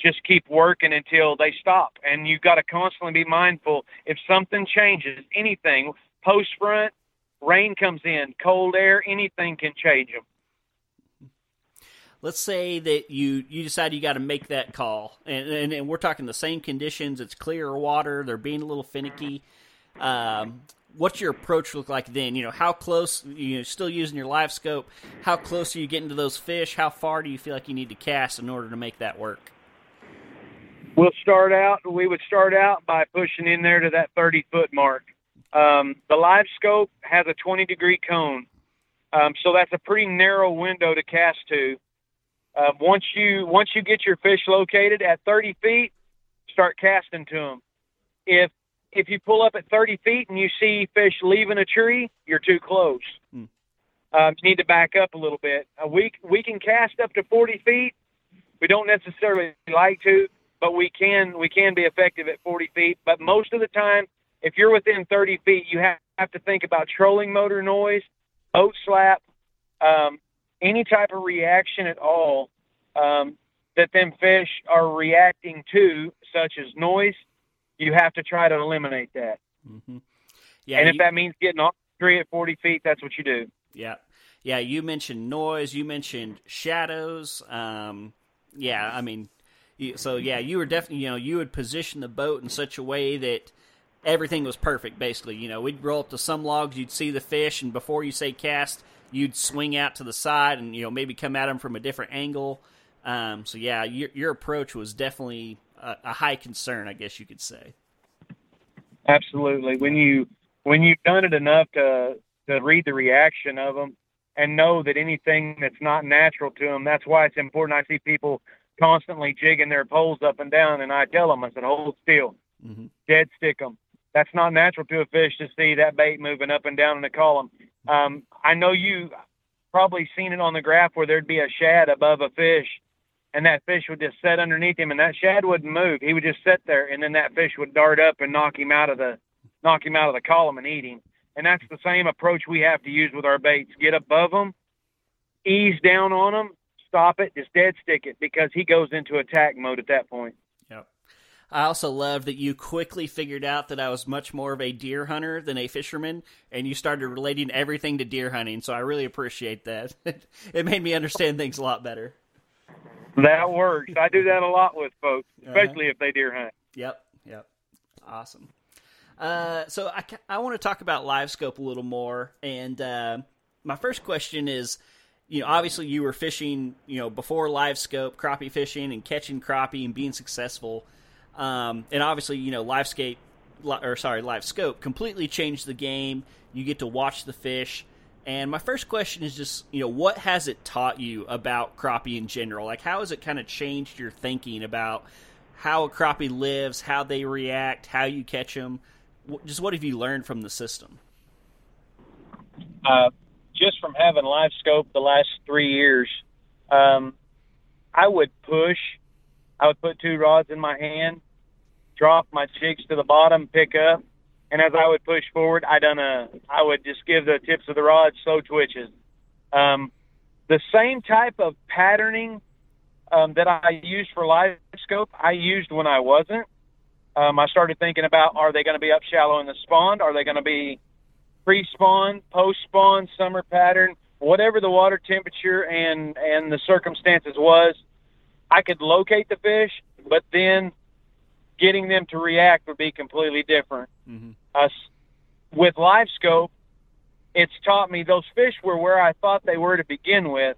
just keep working until they stop. And you've got to constantly be mindful. If something changes, anything, post front, rain comes in, cold air, anything can change them. Let's say that you decide you got to make that call, and we're talking the same conditions. It's clear water. They're being a little finicky. What's your approach look like then? You know, how close, you're still using your live scope, how close are you getting to those fish? How far do you feel like you need to cast in order to make that work? We would start out by pushing in there to that 30-foot mark. The live scope has a 20-degree cone, so that's a pretty narrow window to cast to. Once you get your fish located at 30 feet, start casting to them. If you pull up at 30 feet and you see fish leaving a tree, you're too close. You need to back up a little bit. We can cast up to 40 feet. We don't necessarily like to, but we can be effective at 40 feet. But most of the time, if you're within 30 feet, you have to think about trolling motor noise, boat slap, any type of reaction at all that them fish are reacting to, such as noise. You have to try to eliminate that. Yeah, and if that means getting off the tree at 40 feet, that's what you do. Yeah, you mentioned noise. You mentioned shadows. I mean, so, you were definitely, you would position the boat in such a way that everything was perfect, basically. You know, we'd roll up to some logs, you'd see the fish, and before you say cast, you'd swing out to the side and, you know, maybe come at them from a different angle. So, yeah, your approach was definitely a high concern, I guess you could say. Absolutely. When you've done it enough to read the reaction of them and know that anything that's not natural to them, that's why it's important. I see people constantly jigging their poles up and down, and I tell them, I said, hold still, dead stick them. That's not natural to a fish to see that bait moving up and down in the column. I know you probably seen it on the graph where there'd be a shad above a fish, and that fish would just sit underneath him, and that shad wouldn't move. He would just sit there, and then that fish would dart up and knock him out of the column and eat him. And that's the same approach we have to use with our baits. Get above them, ease down on them, stop it, just dead stick it, because he goes into attack mode at that point. Yep. I also love that you quickly figured out that I was much more of a deer hunter than a fisherman, and you started relating everything to deer hunting, so I really appreciate that. It made me understand things a lot better. That works. I do that a lot with folks, especially if they deer hunt. Yep. Awesome. So I want to talk about LiveScope a little more. And my first question is, you know, obviously you were fishing, you know, before LiveScope, crappie fishing and catching crappie and being successful. And obviously, you know, LiveScope completely changed the game. You get to watch the fish. And my first question is just, you know, what has it taught you about crappie in general? Like, how has it kind of changed your thinking about how a crappie lives, how they react, how you catch them? Just what have you learned from the system? Just from having LiveScope the last 3 years, I would put two rods in my hand, drop my jigs to the bottom, pick up. And as I would push forward, I would just give the tips of the rod slow twitches. The same type of patterning that I used for LiveScope, I used when I wasn't. I started thinking about, are they going to be up shallow in the spawn? Are they going to be pre-spawn, post-spawn, summer pattern? Whatever the water temperature and the circumstances was, I could locate the fish, but then getting them to react would be completely different. With LiveScope, it's taught me those fish were where I thought they were to begin with,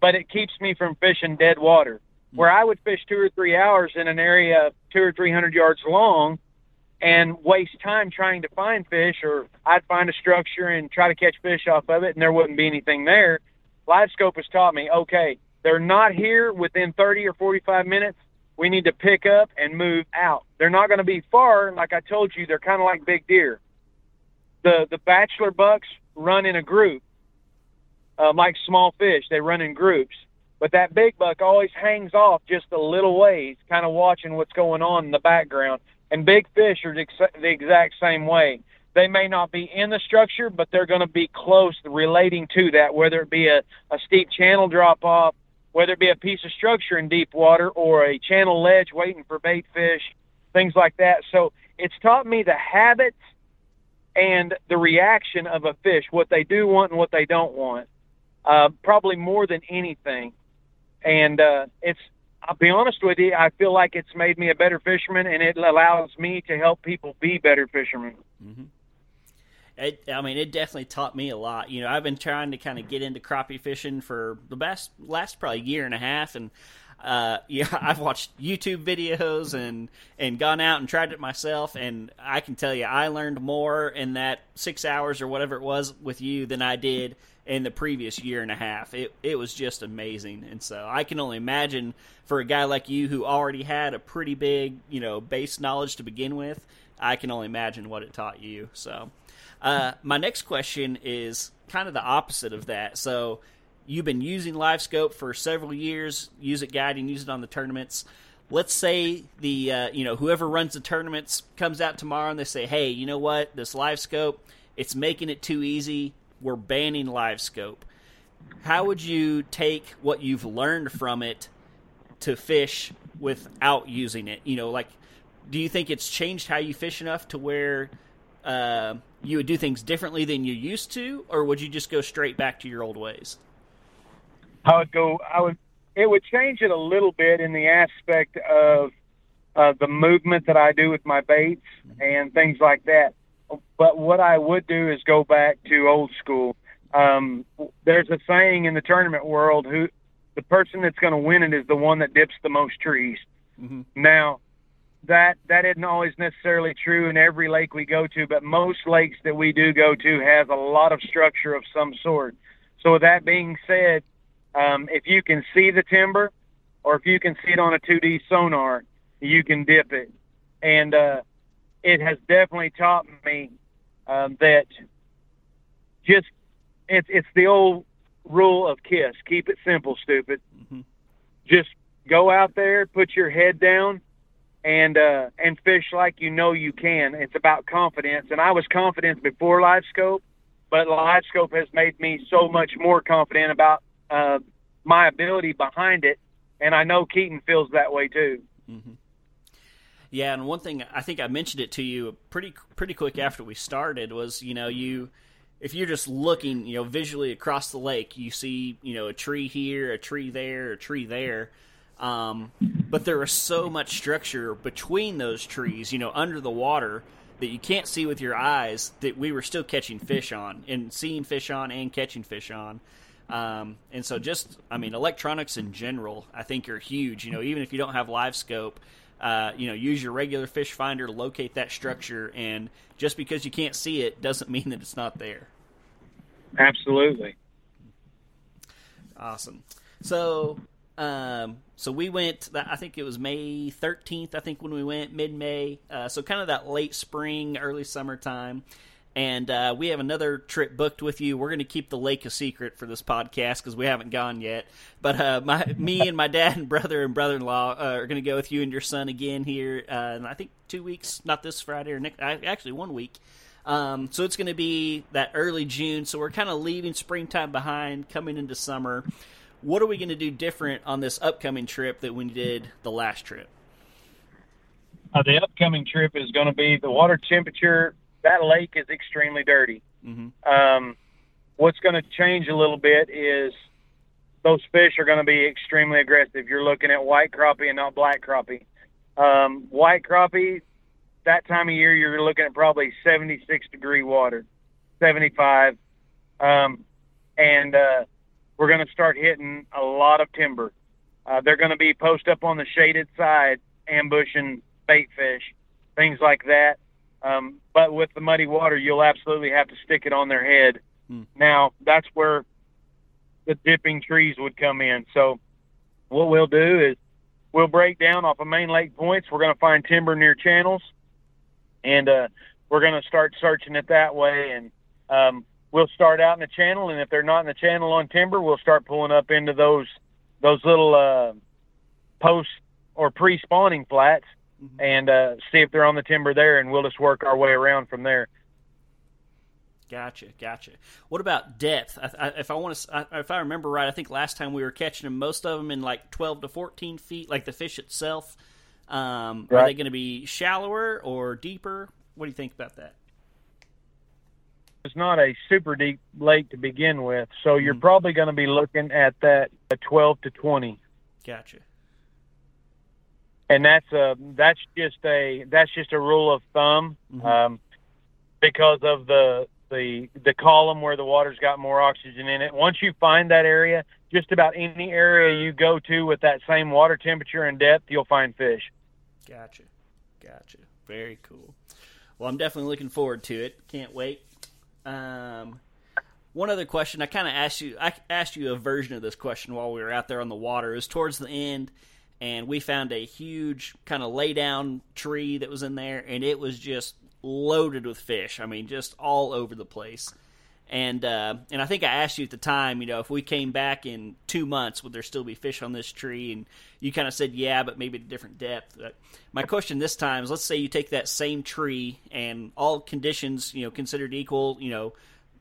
but it keeps me from fishing dead water. Where I would fish 2 or 3 hours in an area 200 or 300 yards long and waste time trying to find fish, or I'd find a structure and try to catch fish off of it, and there wouldn't be anything there. LiveScope has taught me, okay, they're not here within 30 or 45 minutes. We need to pick up and move out. They're not going to be far. Like I told you, they're kind of like big deer. The bachelor bucks run in a group, like small fish. They run in groups. But that big buck always hangs off just a little ways, kind of watching what's going on in the background. And big fish are the exact same way. They may not be in the structure, but they're going to be close relating to that, whether it be a steep channel drop-off, whether it be a piece of structure in deep water or a channel ledge waiting for bait fish, things like that. So it's taught me the habits and the reaction of a fish, what they do want and what they don't want, probably more than anything. And I'll be honest with you, I feel like it's made me a better fisherman, and it allows me to help people be better fishermen. It definitely taught me a lot. You know, I've been trying to kind of get into crappie fishing for the last probably year and a half, and I've watched YouTube videos and gone out and tried it myself, and I can tell you I learned more in that 6 hours or whatever it was with you than I did in the previous year and a half. It was just amazing, and so I can only imagine for a guy like you who already had a pretty big, you know, base knowledge to begin with, I can only imagine what it taught you, so... my next question is kind of the opposite of that. So you've been using LiveScope for several years, use it guiding, use it on the tournaments. Let's say whoever runs the tournaments comes out tomorrow and they say, hey, you know what, this LiveScope, it's making it too easy. We're banning LiveScope. How would you take what you've learned from it to fish without using it? You know, like, do you think it's changed how you fish enough to where you would do things differently than you used to, or would you just go straight back to your old ways? It would change it a little bit in the aspect of the movement that I do with my baits and things like that. But what I would do is go back to old school. There's a saying in the tournament world, the person that's going to win it is the one that dips the most trees. Mm-hmm. Now, that isn't always necessarily true in every lake we go to, but most lakes that we do go to has a lot of structure of some sort. So with that being said, if you can see the timber or if you can see it on a 2D sonar, you can dip it. And it has definitely taught me that just it's the old rule of KISS, keep it simple, stupid. Mm-hmm. Just go out there, put your head down, and fish like you know you can. It's about confidence, and I was confident before LiveScope, but LiveScope has made me so much more confident about my ability behind it, and I know Keaton feels that way too. Mm-hmm. Yeah, and one thing, I think I mentioned it to you pretty quick after we started, was, if you're just looking, visually across the lake, you see, a tree here, a tree there, a tree there. But there is so much structure between those trees, under the water, that you can't see with your eyes, that we were still catching fish on and seeing fish on and catching fish on. And so electronics in general, I think, are huge. Even if you don't have LiveScope, use your regular fish finder, locate that structure, and just because you can't see it doesn't mean that it's not there. Absolutely. Awesome. So we went, I think it was May 13th, I think, when we went, mid-May. So kind of that late spring, early summertime. And we have another trip booked with you. We're going to keep the lake a secret for this podcast because we haven't gone yet. But me and my dad and brother and brother-in-law are going to go with you and your son again here in, I think, 2 weeks, not this Friday or next, actually 1 week. So it's going to be that early June. So we're kind of leaving springtime behind, coming into summer. What are we going to do different on this upcoming trip that we did the last trip? The upcoming trip is going to be the water temperature. That lake is extremely dirty. Mm-hmm. What's going to change a little bit is those fish are going to be extremely aggressive. You're looking at white crappie and not black crappie. White crappie, that time of year, you're looking at probably 76-degree water, 75. And we're going to start hitting a lot of timber. They're going to be post up on the shaded side, ambushing bait fish, things like that. But with the muddy water, you'll absolutely have to stick it on their head. Mm. Now, that's where the dipping trees would come in. So what we'll do is we'll break down off of main lake points. We're going to find timber near channels, and we're going to start searching it that way. And we'll start out in the channel, and if they're not in the channel on timber, we'll start pulling up into those little post or pre-spawning flats, and see if they're on the timber there, and we'll just work our way around from there. Gotcha. What about depth? If I remember right, I think last time we were catching them, most of them in like 12 to 14 feet, like the fish itself. Right. Are they going to be shallower or deeper? What do you think about that? It's not a super deep lake to begin with, so you're probably going to be looking at that 12 to 20. Gotcha. And that's just a rule of thumb, because of the column where the water's got more oxygen in it. Once you find that area, just about any area you go to with that same water temperature and depth, you'll find fish. Gotcha. Very cool. Well, I'm definitely looking forward to it. Can't wait. One other question, I asked you a version of this question while we were out there on the water. It was towards the end. And we found a huge kind of lay-down tree that was in there, and it was just loaded with fish. I mean, just all over the place. And I think I asked you at the time, if we came back in 2 months, would there still be fish on this tree? And you kind of said, yeah, but maybe at a different depth. But my question this time is, let's say you take that same tree and all conditions, considered equal,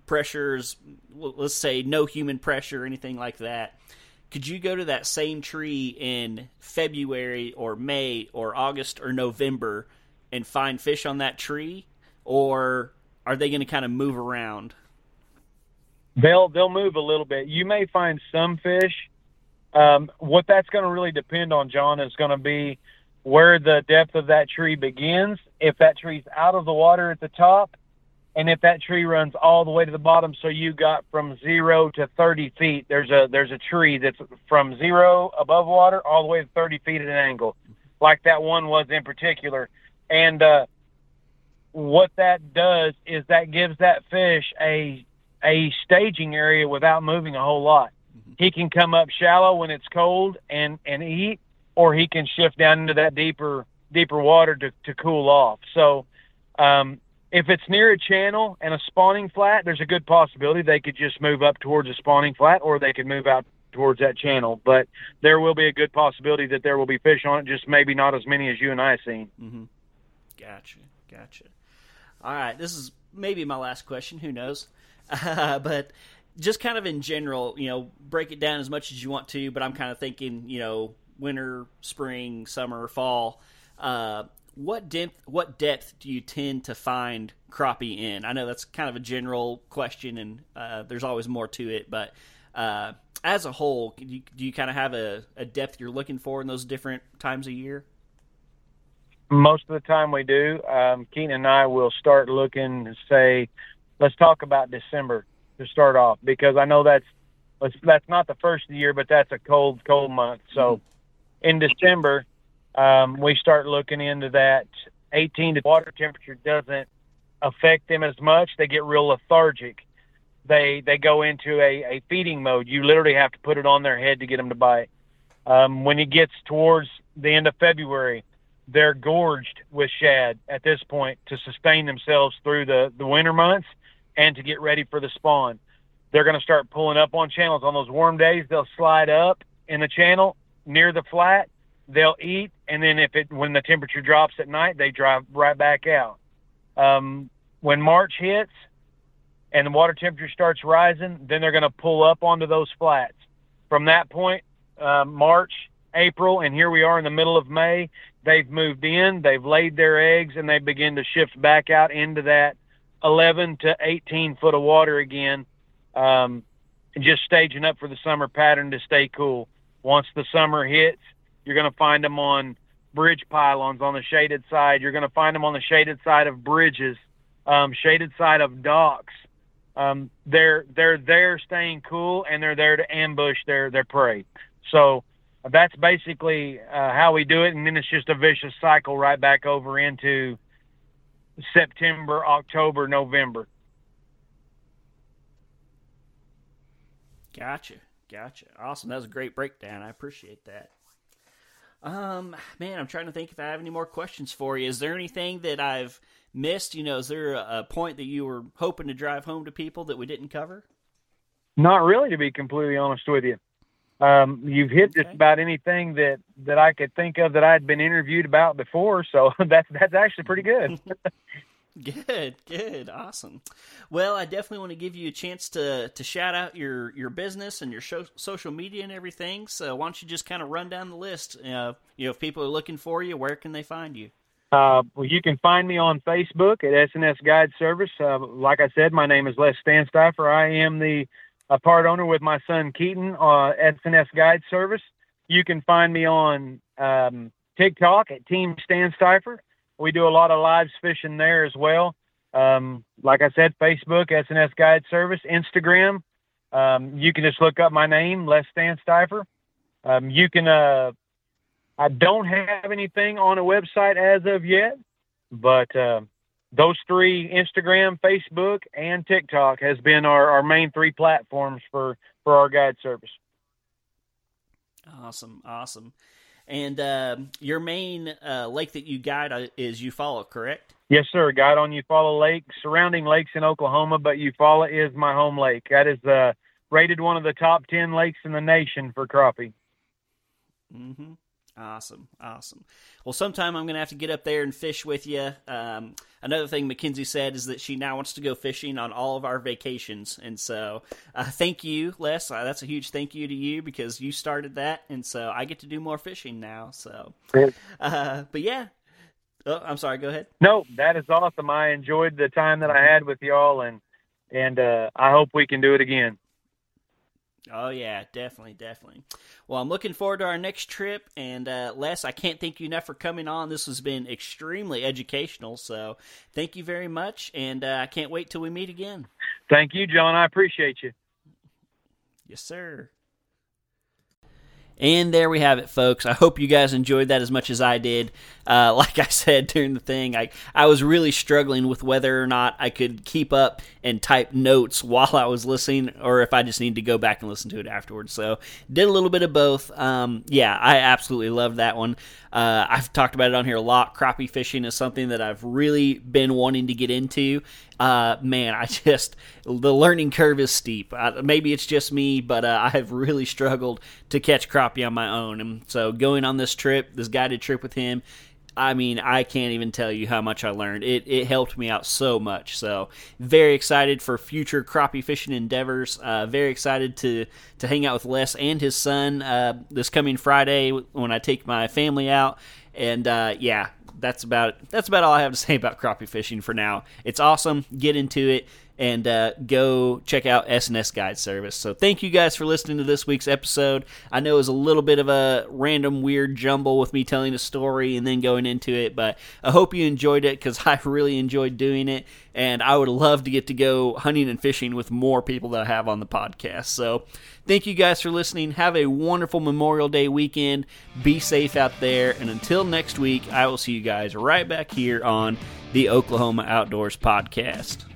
pressures, let's say no human pressure or anything like that. Could you go to that same tree in February or May or August or November and find fish on that tree, or are they going to kind of move around? They'll move a little bit. You may find some fish. What that's going to really depend on, John, is going to be where the depth of that tree begins, if that tree's out of the water at the top, and if that tree runs all the way to the bottom. So you got from 0 to 30 feet. There's a tree that's from 0 above water all the way to 30 feet at an angle, like that one was in particular. And what that does is that gives that fish a staging area without moving a whole lot. He can come up shallow when it's cold and eat, or he can shift down into that deeper water to cool off. So if it's near a channel and a spawning flat, there's a good possibility they could just move up towards a spawning flat, or they could move out towards that channel. But there will be a good possibility that there will be fish on it, just maybe not as many as you and I have seen. Mm-hmm. Gotcha. All right, this is maybe my last question. Who knows? But just kind of in general, break it down as much as you want to, but I'm kind of thinking, winter, spring, summer, fall, What depth do you tend to find crappie in? I know that's kind of a general question, and there's always more to it, but as a whole, do you kind of have a depth you're looking for in those different times of year? Most of the time we do. Keaton and I will start looking, say, let's talk about December to start off, because I know that's not the first of the year, but that's a cold month. So in December, we start looking into that 18 to water temperature doesn't affect them as much. They get real lethargic. They go into a feeding mode. You literally have to put it on their head to get them to bite. When it gets towards the end of February, they're gorged with shad at this point to sustain themselves through the winter months and to get ready for the spawn. They're going to start pulling up on channels. On those warm days, they'll slide up in the channel near the flat. They'll eat, and then when the temperature drops at night, they drive right back out. When March hits and the water temperature starts rising, then they're going to pull up onto those flats. From that point, March, April, and here we are in the middle of May, they've moved in, they've laid their eggs, and they begin to shift back out into that 11 to 18 foot of water again, and just staging up for the summer pattern to stay cool. Once the summer hits, you're going to find them on bridge pylons on the shaded side. You're going to find them on the shaded side of bridges, shaded side of docks. They're there staying cool, and they're there to ambush their prey. So that's basically how we do it, and then it's just a vicious cycle right back over into September, October, November. Gotcha. Awesome. That was a great breakdown. I appreciate that. Man, I'm trying to think if I have any more questions for you. Is there anything that I've missed? Is there a point that you were hoping to drive home to people that we didn't cover? Not really, to be completely honest with you. You've hit just about anything that I could think of that I'd been interviewed about before. So that's actually pretty good. Good. Awesome. Well, I definitely want to give you a chance to shout out your business and your social media and everything. So why don't you just kind of run down the list? If people are looking for you, where can they find you? Well, you can find me on Facebook at SNS Guide Service. Like I said, my name is Les Stanstifer. I am a part owner with my son Keaton, SNS Guide Service. You can find me on TikTok at Team Stanstifer. We do a lot of live fishing there as well. Like I said, Facebook, SNS Guide Service, Instagram. You can just look up my name, Les Stanstifer. You can. I don't have anything on a website as of yet, but those three, Instagram, Facebook, and TikTok, has been our main three platforms for our guide service. Awesome. And your main lake that you guide is Eufaula, correct? Yes, sir. Guide on Eufaula Lake, surrounding lakes in Oklahoma, but Eufaula is my home lake. That is rated one of the top 10 lakes in the nation for crappie. Mm-hmm. Awesome. Well, sometime I'm going to have to get up there and fish with you. Another thing McKenzie said is that she now wants to go fishing on all of our vacations. And so thank you, Les. That's a huge thank you to you, because you started that. And so I get to do more fishing now. So, but yeah. Oh, I'm sorry. Go ahead. No, that is awesome. I enjoyed the time that I had with y'all, and I hope we can do it again. Oh, yeah, definitely, definitely. Well, I'm looking forward to our next trip, and Les, I can't thank you enough for coming on. This has been extremely educational, so thank you very much, and I can't wait till we meet again. Thank you, John. I appreciate you. Yes, sir. And there we have it, folks. I hope you guys enjoyed that as much as I did. Like I said during the thing, I was really struggling with whether or not I could keep up and type notes while I was listening, or if I just need to go back and listen to it afterwards. So did a little bit of both. Yeah, I absolutely love that one. I've talked about it on here a lot. Crappie fishing is something that I've really been wanting to get into. Man, the learning curve is steep. Maybe it's just me, but I have really struggled to catch crappie on my own. And so going on this trip, this guided trip with him, I mean, I can't even tell you how much I learned. It helped me out so much. So very excited for future crappie fishing endeavors. Very excited to hang out with Les and his son this coming Friday when I take my family out. And yeah, that's about all I have to say about crappie fishing for now. It's awesome. Get into it. And go check out SNS Guide Service. So thank you guys for listening to this week's episode. I know it was a little bit of a random weird jumble with me telling a story and then going into it, but I hope you enjoyed it because I really enjoyed doing it, and I would love to get to go hunting and fishing with more people that I have on the podcast. So thank you guys for listening. Have a wonderful Memorial Day weekend. Be safe out there, and until next week, I will see you guys right back here on the Oklahoma Outdoors Podcast.